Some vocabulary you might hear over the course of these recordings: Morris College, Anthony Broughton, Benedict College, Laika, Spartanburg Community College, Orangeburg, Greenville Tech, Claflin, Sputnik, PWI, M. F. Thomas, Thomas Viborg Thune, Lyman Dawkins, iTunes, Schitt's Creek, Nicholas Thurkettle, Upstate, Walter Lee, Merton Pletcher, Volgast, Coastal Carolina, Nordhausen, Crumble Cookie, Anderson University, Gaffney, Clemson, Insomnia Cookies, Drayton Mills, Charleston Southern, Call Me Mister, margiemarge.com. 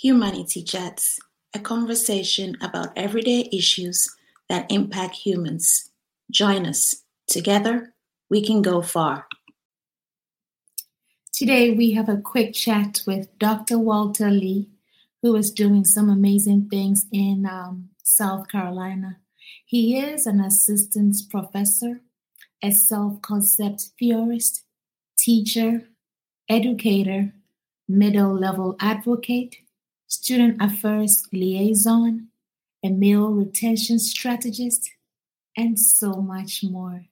Humanity Chats, a conversation about everyday issues that impact humans. Join us. Together, we can go far. Today, we have a quick chat with Dr. Walter Lee, who is doing some amazing things in South Carolina. He is an assistant professor, a self-concept theorist, teacher, educator, middle-level advocate, student affairs liaison, a male retention strategist, and so much more.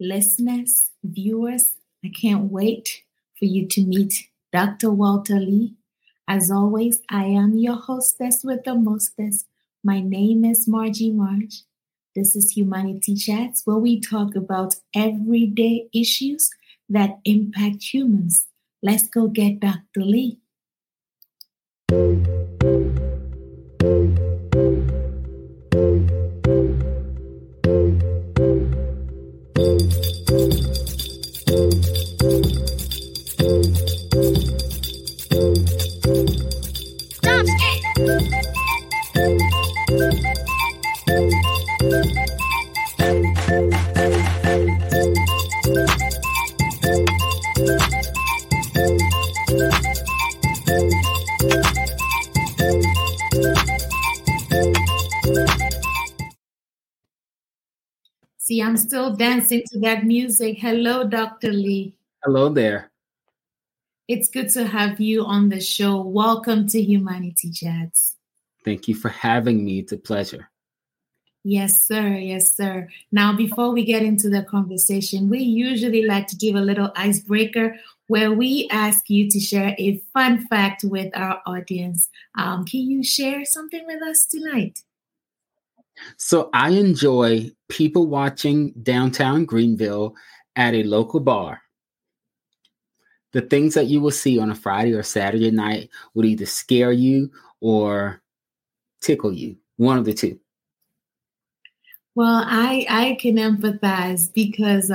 Listeners, viewers, I can't wait for you to meet Dr. Walter Lee. As always, I am your hostess with the mostess. My name is Margie March. This is Humanity Chats, where we talk about everyday issues that impact humans. Let's go get Dr. Lee. See, I'm still dancing to that music. Hello, Dr. Lee. Hello there. It's good to have you on the show. Welcome to Humanity Chats. Thank you for having me. It's a pleasure. Yes, sir. Yes, sir. Now, before we get into the conversation, we usually like to give a little icebreaker where we ask you to share a fun fact with our audience. Can you share something with us tonight? So I enjoy people watching downtown Greenville at a local bar. The things that you will see on a Friday or Saturday night would either scare you or tickle you, one of the two. Well, I can empathize because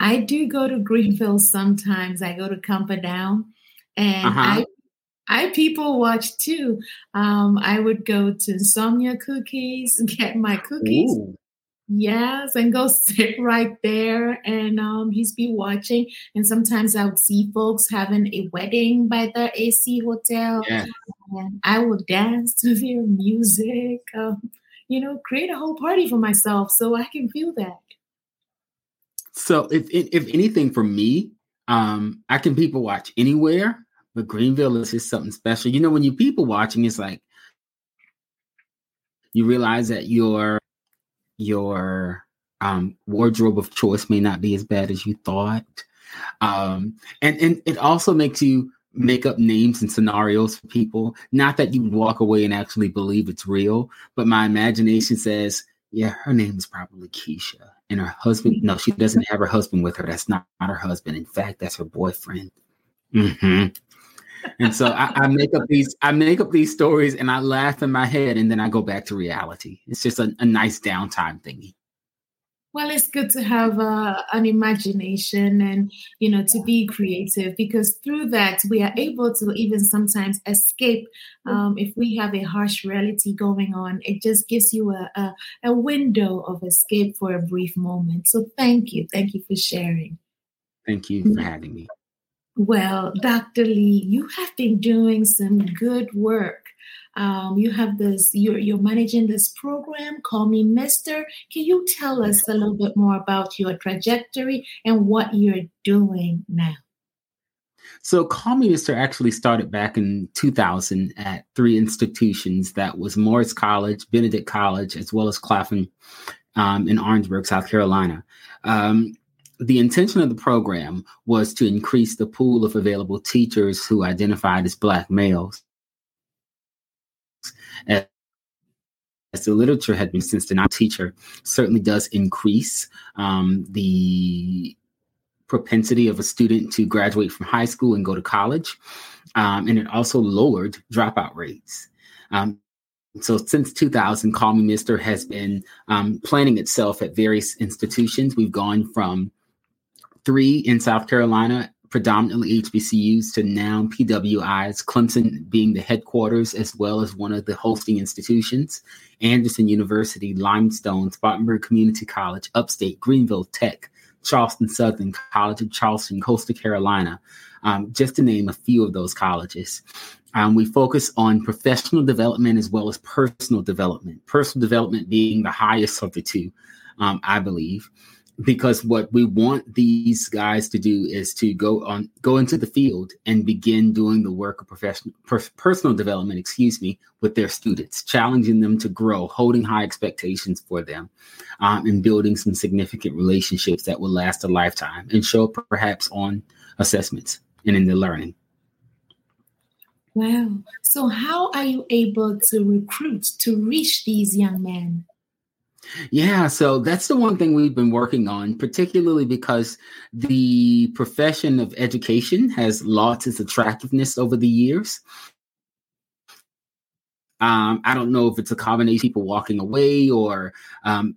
I do go to Greenville sometimes. I go to Camperdown and I people watch too. I would go to Insomnia Cookies, get my cookies. Ooh. Yes, and go sit right there and just be watching. And sometimes I would see folks having a wedding by the AC Hotel. Yes. And I would dance to their music, create a whole party for myself so I can feel that. So if anything for me, I can people watch anywhere. But Greenville is just something special. You know, when you people watching, it's like you realize that your wardrobe of choice may not be as bad as you thought. And it also makes you make up names and scenarios for people. Not that you would walk away and actually believe it's real, but my imagination says, yeah, her name is probably Keisha. And her husband, no, she doesn't have her husband with her. That's not her husband. In fact, that's her boyfriend. Mm-hmm. And so I make up these stories and I laugh in my head and then I go back to reality. It's just a nice downtime thingy. Well, it's good to have an imagination and, to be creative, because through that we are able to even sometimes escape. If we have a harsh reality going on, it just gives you a window of escape for a brief moment. So thank you. Thank you for sharing. Thank you for having me. Well, Dr. Lee, you have been doing some good work. You have this, you're managing this program, Call Me Mister. Can you tell us a little bit more about your trajectory and what you're doing now? So Call Me Mister actually started back in 2000 at three institutions. That was Morris College, Benedict College, as well as Claflin in Orangeburg, South Carolina. The intention of the program was to increase the pool of available teachers who identified as Black males, as the literature had been since the non-teacher certainly does increase the propensity of a student to graduate from high school and go to college. And it also lowered dropout rates. So since 2000, Call Me Mister has been planning itself at various institutions. We've gone from three in South Carolina predominantly HBCUs to now PWIs, Clemson being the headquarters as well as one of the hosting institutions, Anderson University, Limestone, Spartanburg Community College, Upstate, Greenville Tech, Charleston Southern, College of Charleston, Coastal Carolina, just to name a few of those colleges. We focus on professional development as well as personal development. Personal development being the highest of the two, I believe, because what we want these guys to do is to go into the field and begin doing the work of personal development, with their students, challenging them to grow, holding high expectations for them, and building some significant relationships that will last a lifetime and show perhaps on assessments and in the learning. Wow. So how are you able to recruit, to reach these young men? Yeah, so that's the one thing we've been working on, particularly because the profession of education has lost its attractiveness over the years. I don't know if it's a combination of people walking away or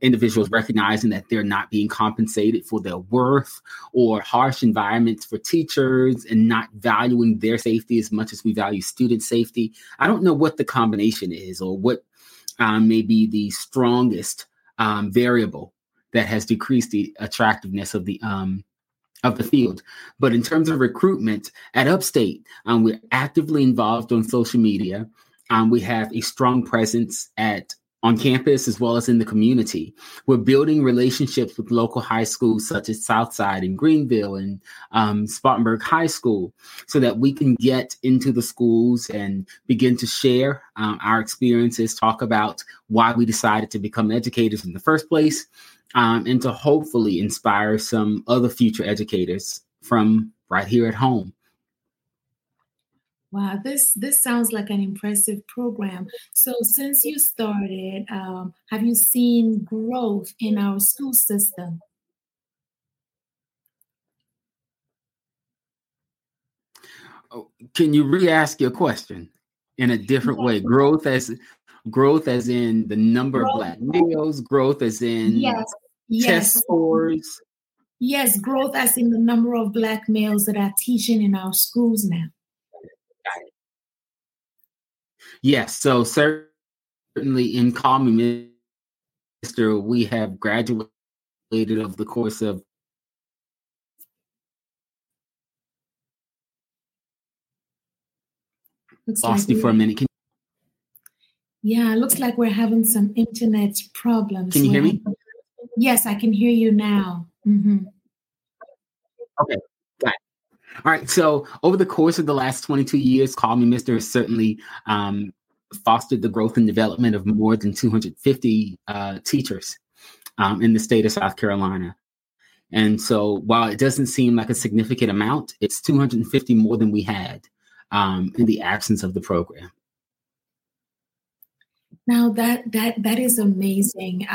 individuals recognizing that they're not being compensated for their worth, or harsh environments for teachers and not valuing their safety as much as we value student safety. I don't know what the combination is or what may be the strongest variable that has decreased the attractiveness of the field. But in terms of recruitment at Upstate, we're actively involved on social media. We have a strong presence on campus as well as in the community. We're building relationships with local high schools such as Southside and Greenville and Spartanburg High School, so that we can get into the schools and begin to share our experiences, talk about why we decided to become educators in the first place, and to hopefully inspire some other future educators from right here at home. Wow, this sounds like an impressive program. So since you started, have you seen growth in our school system? Oh, can you re-ask your question in a different way? Growth as in the number of Black males, growth as in test scores? Yes, growth as in the number of Black males that are teaching in our schools now. Yes, so certainly in Call Me Mister, we have graduated over the course of Yeah, looks like we're having some internet problems. Can you hear me? Yes, I can hear you now. Mm-hmm. Okay. All right. So over the course of the last 22 years, Call Me Mister has certainly fostered the growth and development of more than 250 teachers in the state of South Carolina. And so while it doesn't seem like a significant amount, it's 250 more than we had in the absence of the program. Now that is amazing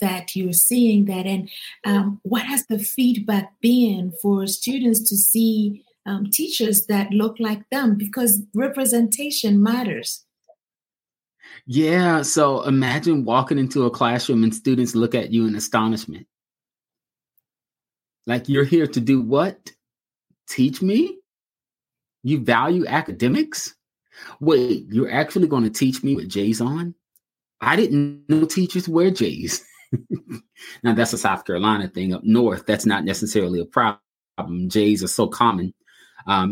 that you're seeing that. And what has the feedback been for students to see teachers that look like them? Because representation matters. Yeah. So imagine walking into a classroom and students look at you in astonishment. Like, you're here to do what? Teach me? You value academics? Wait, you're actually going to teach me with J's on? I didn't know teachers wear J's. Now, that's a South Carolina thing. Up north, that's not necessarily a problem. J's are so common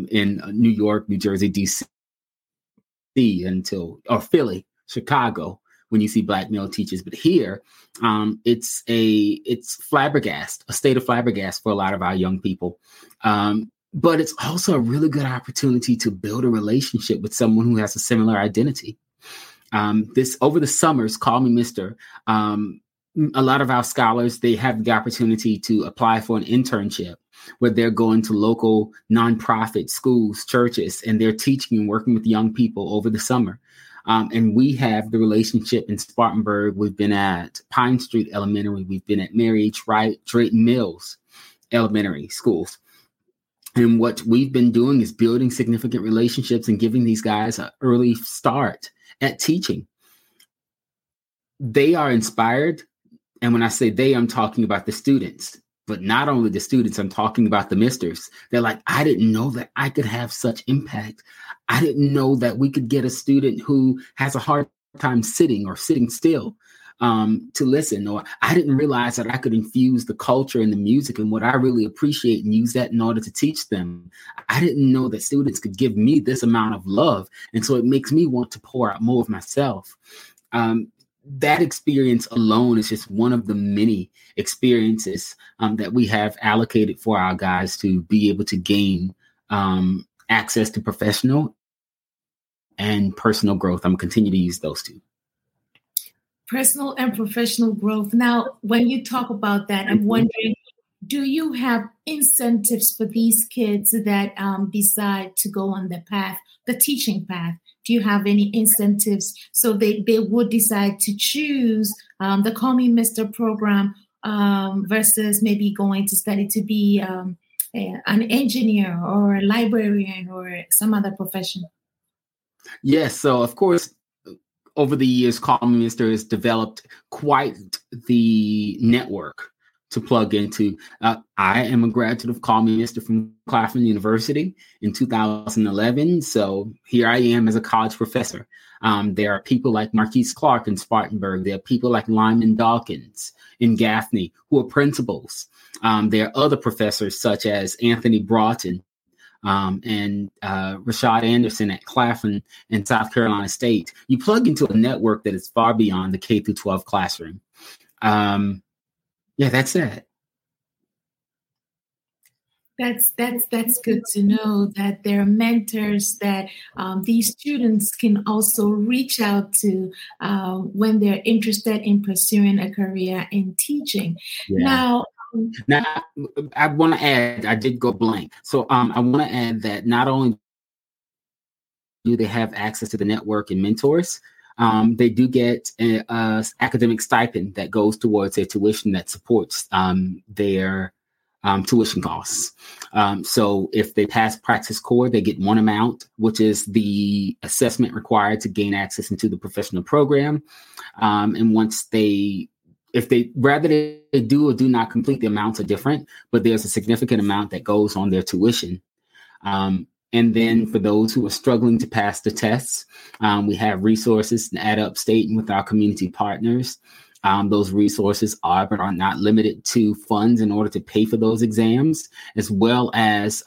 in New York, New Jersey, D.C., or Philly, Chicago, when you see Black male teachers. But here, it's flabbergast, a state of flabbergast for a lot of our young people. But it's also a really good opportunity to build a relationship with someone who has a similar identity. Over the summers, Call Me Mister, a lot of our scholars, they have the opportunity to apply for an internship where they're going to local nonprofit schools, churches, and they're teaching and working with young people over the summer. And we have the relationship in Spartanburg. We've been at Pine Street Elementary. We've been at Mary H. Wright, Drayton Mills Elementary Schools. And what we've been doing is building significant relationships and giving these guys an early start at teaching. They are inspired. And when I say they, I'm talking about the students. But not only the students, I'm talking about the misters. They're like, I didn't know that I could have such impact. I didn't know that we could get a student who has a hard time sitting or sitting still to listen. Or I didn't realize that I could infuse the culture and the music and what I really appreciate and use that in order to teach them. I didn't know that students could give me this amount of love. And so it makes me want to pour out more of myself. That experience alone is just one of the many experiences that we have allocated for our guys to be able to gain access to professional and personal growth. I'm continue to use those two. Personal and professional growth. Now, when you talk about that, I'm wondering, do you have incentives for these kids that decide to go on the path, the teaching path? Do you have any incentives so they would decide to choose the Call Me Mister program versus maybe going to study to be an engineer or a librarian or some other profession? Yes. So, of course, over the years, Call Me Mister has developed quite the network to plug into. I am a graduate of Call Me Mister from Claflin University in 2011. So here I am as a college professor. There are people like Marquise Clark in Spartanburg. There are people like Lyman Dawkins in Gaffney who are principals. There are other professors such as Anthony Broughton and Rashad Anderson at Claflin and South Carolina State. You plug into a network that is far beyond the K through 12 classroom. Yeah, that's it. That's good to know that there are mentors that these students can also reach out to when they're interested in pursuing a career in teaching. Yeah. Now, I want to add, I did go blank. So I want to add that not only do they have access to the network and mentors, they do get an academic stipend that goes towards their tuition that supports their tuition costs. So if they pass Praxis Core, they get one amount, which is the assessment required to gain access into the professional program. And once they, if they, rather they do or do not complete, the amounts are different, but there's a significant amount that goes on their tuition. And then for those who are struggling to pass the tests, we have resources at Upstate and with our community partners. Those resources are but are not limited to funds in order to pay for those exams, as well as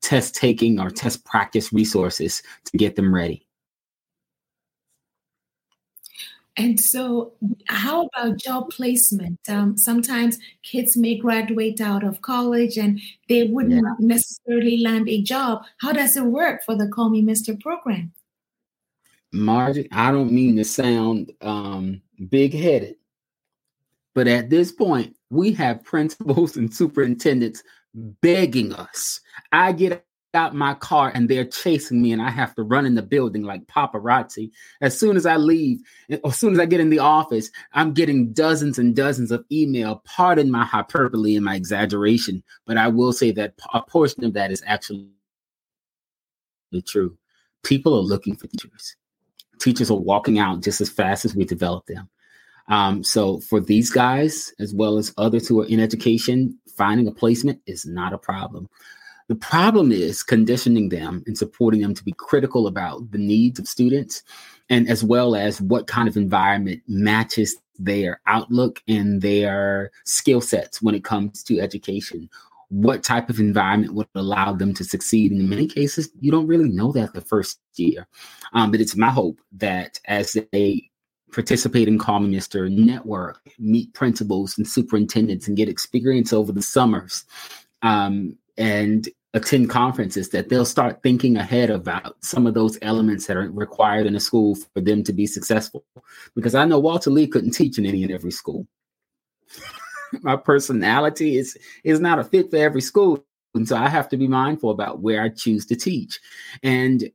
test taking or test practice resources to get them ready. And so how about job placement? Sometimes kids may graduate out of college and they wouldn't necessarily land a job. How does it work for the Call Me Mister program? Margie, I don't mean to sound big-headed, but at this point, we have principals and superintendents begging us. I get out my car and they're chasing me and I have to run in the building like paparazzi. As soon as I leave, or as soon as I get in the office, I'm getting dozens and dozens of email. Pardon my hyperbole and my exaggeration, but I will say that a portion of that is actually true. People are looking for teachers. Teachers are walking out just as fast as we develop them. So for these guys, as well as others who are in education, finding a placement is not a problem. The problem is conditioning them and supporting them to be critical about the needs of students, and as well as what kind of environment matches their outlook and their skill sets when it comes to education. What type of environment would allow them to succeed? And in many cases, you don't really know that the first year. But it's my hope that as they participate in Call Me Mister, network, meet principals and superintendents and get experience over the summers, and attend conferences, that they'll start thinking ahead about some of those elements that are required in a school for them to be successful. Because I know Walter Lee couldn't teach in any and every school. My personality is not a fit for every school. And so I have to be mindful about where I choose to teach. And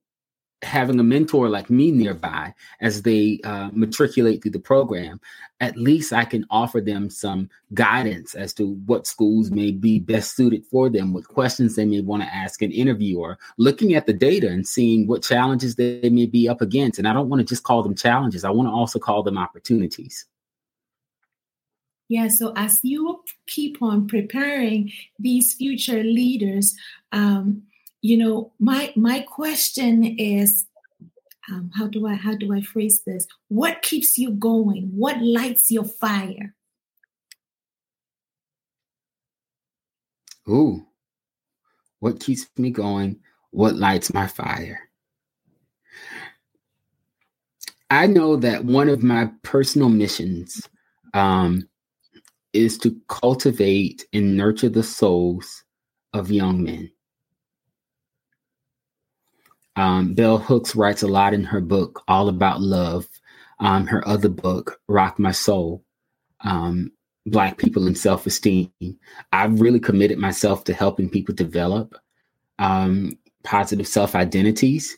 having a mentor like me nearby as they matriculate through the program, at least I can offer them some guidance as to what schools may be best suited for them, what questions they may want to ask an interviewer, looking at the data and seeing what challenges they may be up against. And I don't want to just call them challenges. I want to also call them opportunities. Yeah, so as you keep on preparing these future leaders, my question is, how do I phrase this? What keeps you going? What lights your fire? Ooh, what keeps me going? What lights my fire? I know that one of my personal missions is to cultivate and nurture the souls of young men. Bell Hooks writes a lot in her book, All About Love. Her other book, Rock My Soul, Black People and Self-Esteem. I've really committed myself to helping people develop positive self-identities,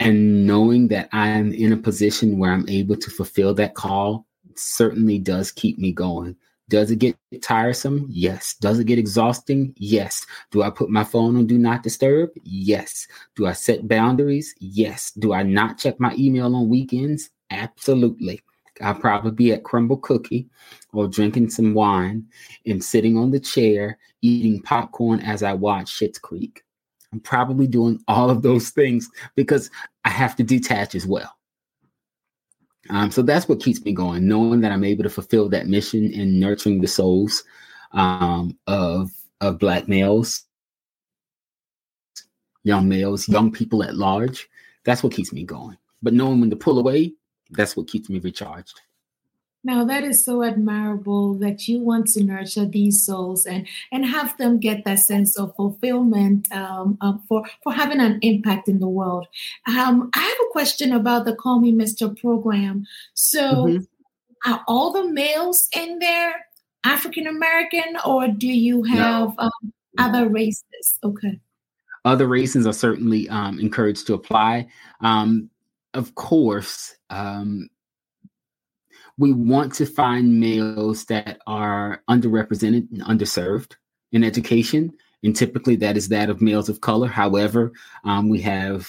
and knowing that I'm in a position where I'm able to fulfill that call certainly does keep me going. Does it get tiresome? Yes. Does it get exhausting? Yes. Do I put my phone on Do Not Disturb? Yes. Do I set boundaries? Yes. Do I not check my email on weekends? Absolutely. I'll probably be at Crumble Cookie or drinking some wine and sitting on the chair eating popcorn as I watch Schitt's Creek. I'm probably doing all of those things because I have to detach as well. So that's what keeps me going, knowing that I'm able to fulfill that mission and nurturing the souls of Black males, young males, young people at large. That's what keeps me going. But knowing when to pull away, that's what keeps me recharged. Now, that is so admirable that you want to nurture these souls and have them get that sense of fulfillment for having an impact in the world. I have a question about the Call Me Mister program. So Are all the males in there African-American, or do you have other races? Okay. Other races are certainly encouraged to apply. Of course, we want to find males that are underrepresented and underserved in education. And typically that is that of males of color. However, we have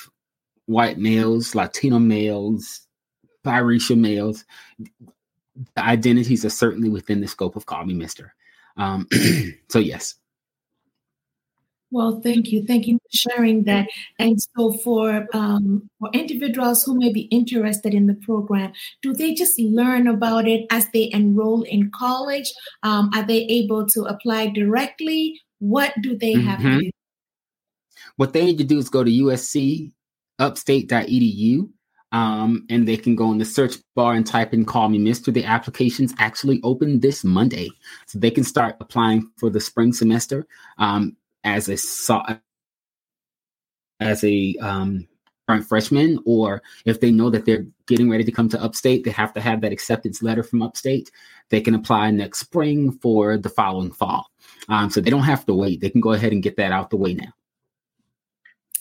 white males, Latino males, biracial males. The identities are certainly within the scope of Call Me Mister. So yes. Well, thank you. Thank you for sharing that. And so for individuals who may be interested in the program, do they just learn about it as they enroll in college? Are they able to apply directly? What do they have to do? What they need to do is go to uscupstate.edu, and they can go in the search bar and type in Call Me Mister. The applications actually open this Monday, so they can start applying for the spring semester. As a current freshman, or if they know that they're getting ready to come to Upstate, they have to have that acceptance letter from Upstate. They can apply next spring for the following fall. So they don't have to wait. They can go ahead and get that out the way now.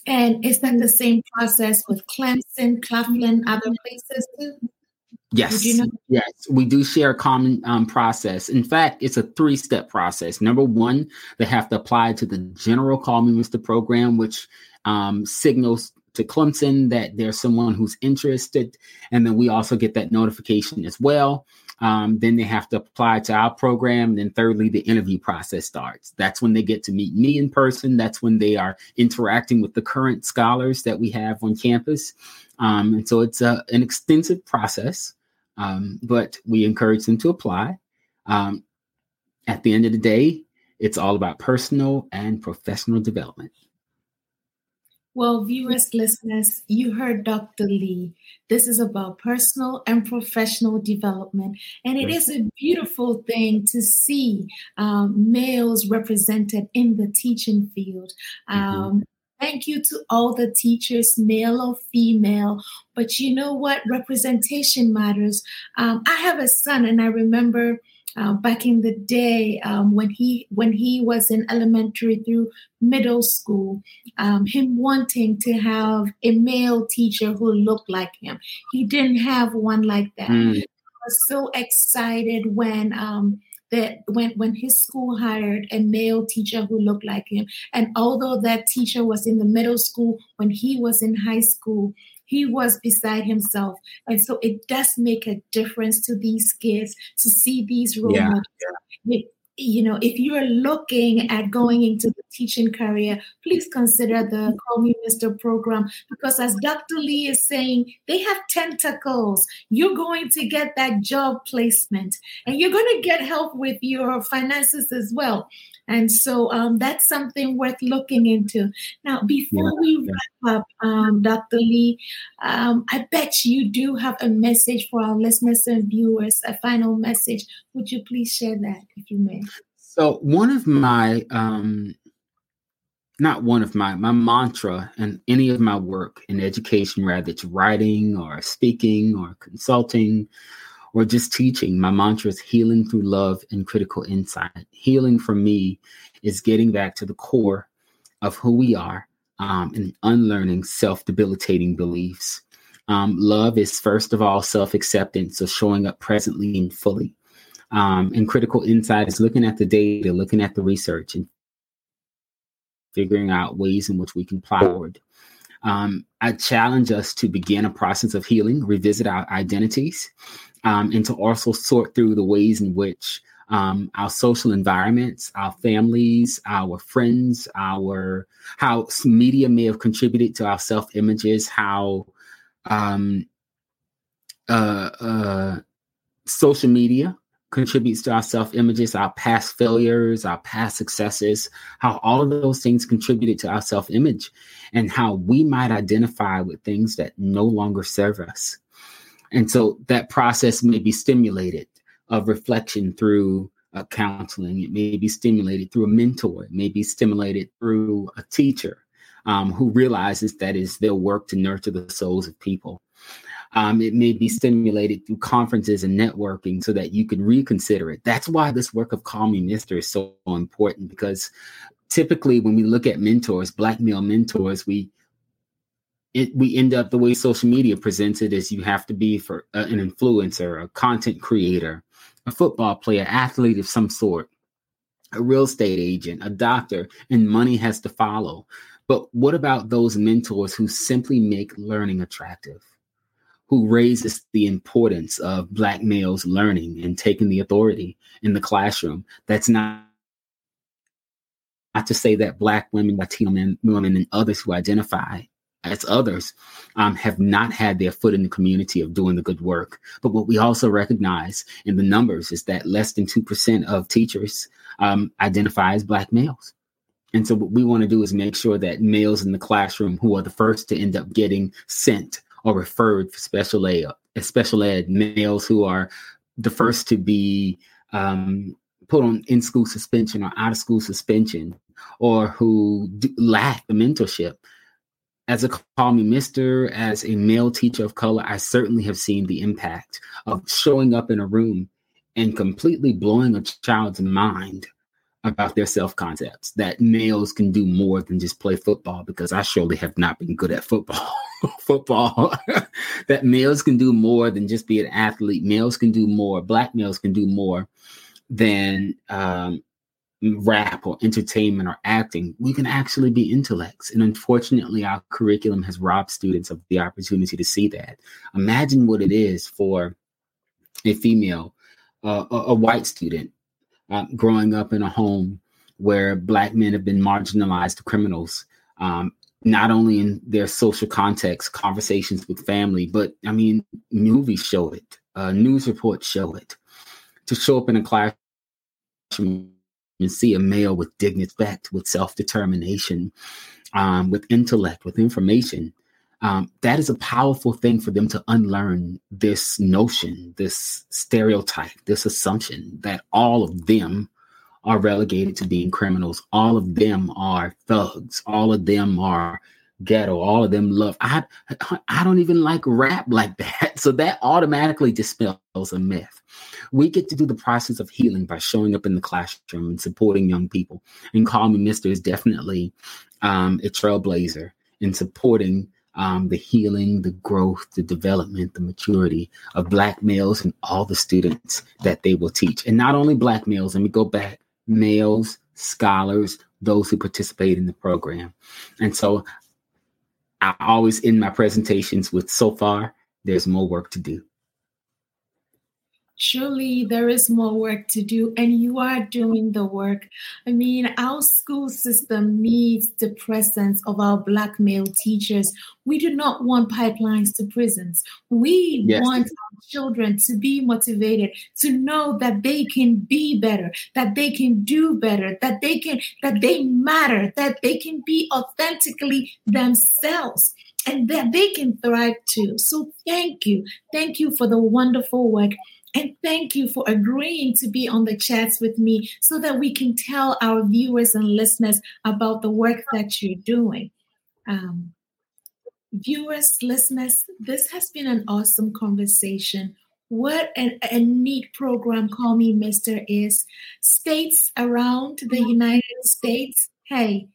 And is that the same process with Clemson, Claflin, other places too? Yes. Yes, we do share a common process. In fact, it's a 3-step process. Number one, they have to apply to the general Call Me Mister program, which signals to Clemson that there's someone who's interested. And then we also get that notification as well. Then they have to apply to our program. Then thirdly, the interview process starts. That's when they get to meet me in person. That's when they are interacting with the current scholars that we have on campus. And so it's an extensive process, but we encourage them to apply. At the end of the day, it's all about personal and professional development. Well, viewers, listeners, you heard Dr. Lee. This is about personal and professional development. And it is a beautiful thing to see males represented in the teaching field. Thank you to all the teachers, male or female. But you know what? Representation matters. I have a son, and I remember back in the day, when he was in elementary through middle school, him wanting to have a male teacher who looked like him. He didn't have one like that. I was so excited when his school hired a male teacher who looked like him. And although that teacher was in the middle school, when he was in high school, He was beside himself. And so it does make a difference to these kids to see these role models. Yeah. You know, if you're looking at going into the teaching career, please consider the Call Me Mister program, because as Dr. Lee is saying, they have tentacles. You're going to get that job placement, and you're going to get help with your finances as well. And so that's something worth looking into. Now, before we wrap up, Dr. Lee, I bet you do have a message for our listeners and viewers, a final message. Would you please share that, if you may? So one of my, my mantra in any of my work in education, whether it's writing or speaking or consulting, or just teaching, my mantra is healing through love and critical insight. Healing for me is getting back to the core of who we are and unlearning self-debilitating beliefs. Love is, first of all, self-acceptance, so showing up presently and fully. And critical insight is looking at the data, looking at the research, and figuring out ways in which we can apply forward. I challenge us to begin a process of healing, revisit our identities, and to also sort through the ways in which our social environments, our families, our friends, how media may have contributed to our self-images, how social media contributes to our self-images, our past failures, our past successes, how all of those things contributed to our self-image, and how we might identify with things that no longer serve us. And so that process may be stimulated of reflection through counseling. It may be stimulated through a mentor. It may be stimulated through a teacher who realizes that is their work to nurture the souls of people. It may be stimulated through conferences and networking so that you can reconsider it. That's why this work of Call Me Mister is so important, because typically when we look at mentors, Black male mentors, we end up the way social media presents it is you have to be for an influencer, a content creator, a football player, athlete of some sort, a real estate agent, a doctor, and money has to follow. But what about those mentors who simply make learning attractive, who raises the importance of Black males learning and taking the authority in the classroom? That's not to say that Black women, Latino men, women, and others who identify as others have not had their foot in the community of doing the good work. But what we also recognize in the numbers is that less than 2% of teachers identify as Black males. And so what we want to do is make sure that males in the classroom who are the first to end up getting sent or referred for special ed, males who are the first to be put on in-school suspension or out-of-school suspension, or who lack the mentorship. As a Call Me Mister, as a male teacher of color, I certainly have seen the impact of showing up in a room and completely blowing a child's mind about their self-concepts, that males can do more than just play football, because I surely have not been good at football. That males can do more than just be an athlete. Males can do more. Black males can do more than rap or entertainment or acting. We can actually be intellects. And unfortunately, our curriculum has robbed students of the opportunity to see that. Imagine what it is for a female, a white student, growing up in a home where Black men have been marginalized to criminals, not only in their social context, conversations with family, but I mean, movies show it, news reports show it. To show up in a classroom and see a male with dignity, respect, with self-determination, with intellect, with information, that is a powerful thing for them to unlearn this notion, this stereotype, this assumption that all of them are relegated to being criminals. All of them are thugs. All of them are ghetto. All of them love. I don't even like rap like that. So that automatically dispels a myth. We get to do the process of healing by showing up in the classroom and supporting young people. And Call Me Mister is definitely a trailblazer in supporting the healing, the growth, the development, the maturity of Black males and all the students that they will teach. And not only Black males, let me go back, males, scholars, those who participate in the program. And so I always end my presentations with, so far, there's more work to do. Surely there is more work to do, and you are doing the work. I mean, our school system needs the presence of our Black male teachers. We do not want pipelines to prisons. We want our children to be motivated, to know that they can be better, that they can do better, that they matter, that they can be authentically themselves, and that they can thrive too. So thank you. Thank you for the wonderful work. And thank you for agreeing to be on the chats with me so that we can tell our viewers and listeners about the work that you're doing. Viewers, listeners, this has been an awesome conversation. What a neat program Call Me Mister is. States around the United States, hey,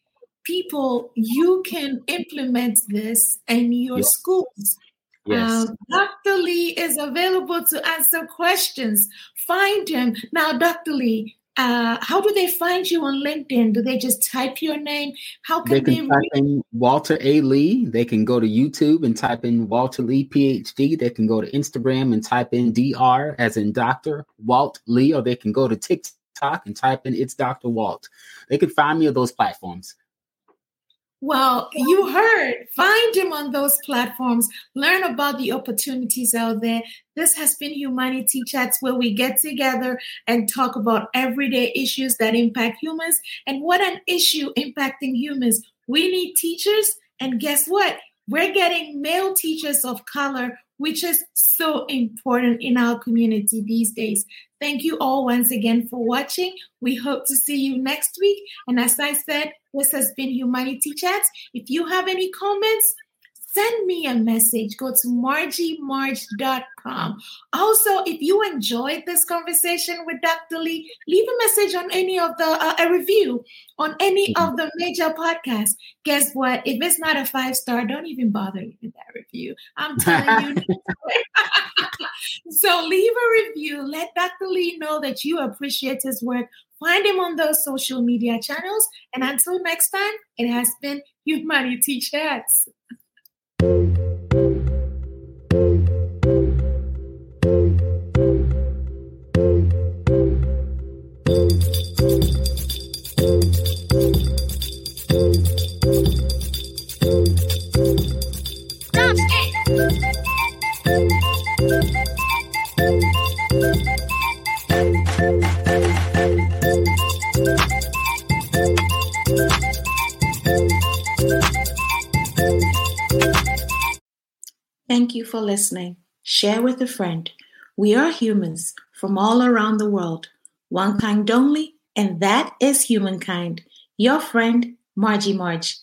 people, you can implement this in your schools. Yes. Dr. Lee is available to answer questions. Find him. Now, Dr. Lee, how do they find you on LinkedIn? Do they just type your name? How can they type in Walter A. Lee? They can go to YouTube and type in Walter Lee, PhD. They can go to Instagram and type in DR as in Dr. Walt Lee, or they can go to TikTok and type in It's Dr. Walt. They can find me on those platforms. Well, you heard. Find him on those platforms. Learn about the opportunities out there. This has been Humanity Chats, where we get together and talk about everyday issues that impact humans. And what an issue impacting humans. We need teachers. And guess what? We're getting male teachers of color, which is so important in our community these days. Thank you all once again for watching. We hope to see you next week. And as I said, this has been Humanity Chats. If you have any comments, send me a message. Go to margiemarge.com. Also, if you enjoyed this conversation with Dr. Lee, leave a message on any of the, a review on any of the major podcasts. Guess what? If it's not a 5-star, don't even bother with that review. I'm telling you. So leave a review. Let Dr. Lee know that you appreciate his work. Find him on those social media channels. And until next time, it has been Humanity Chats. Thank you for listening. Share with a friend. We are humans from all around the world, one kind only, and that is humankind. Your friend, Margie March.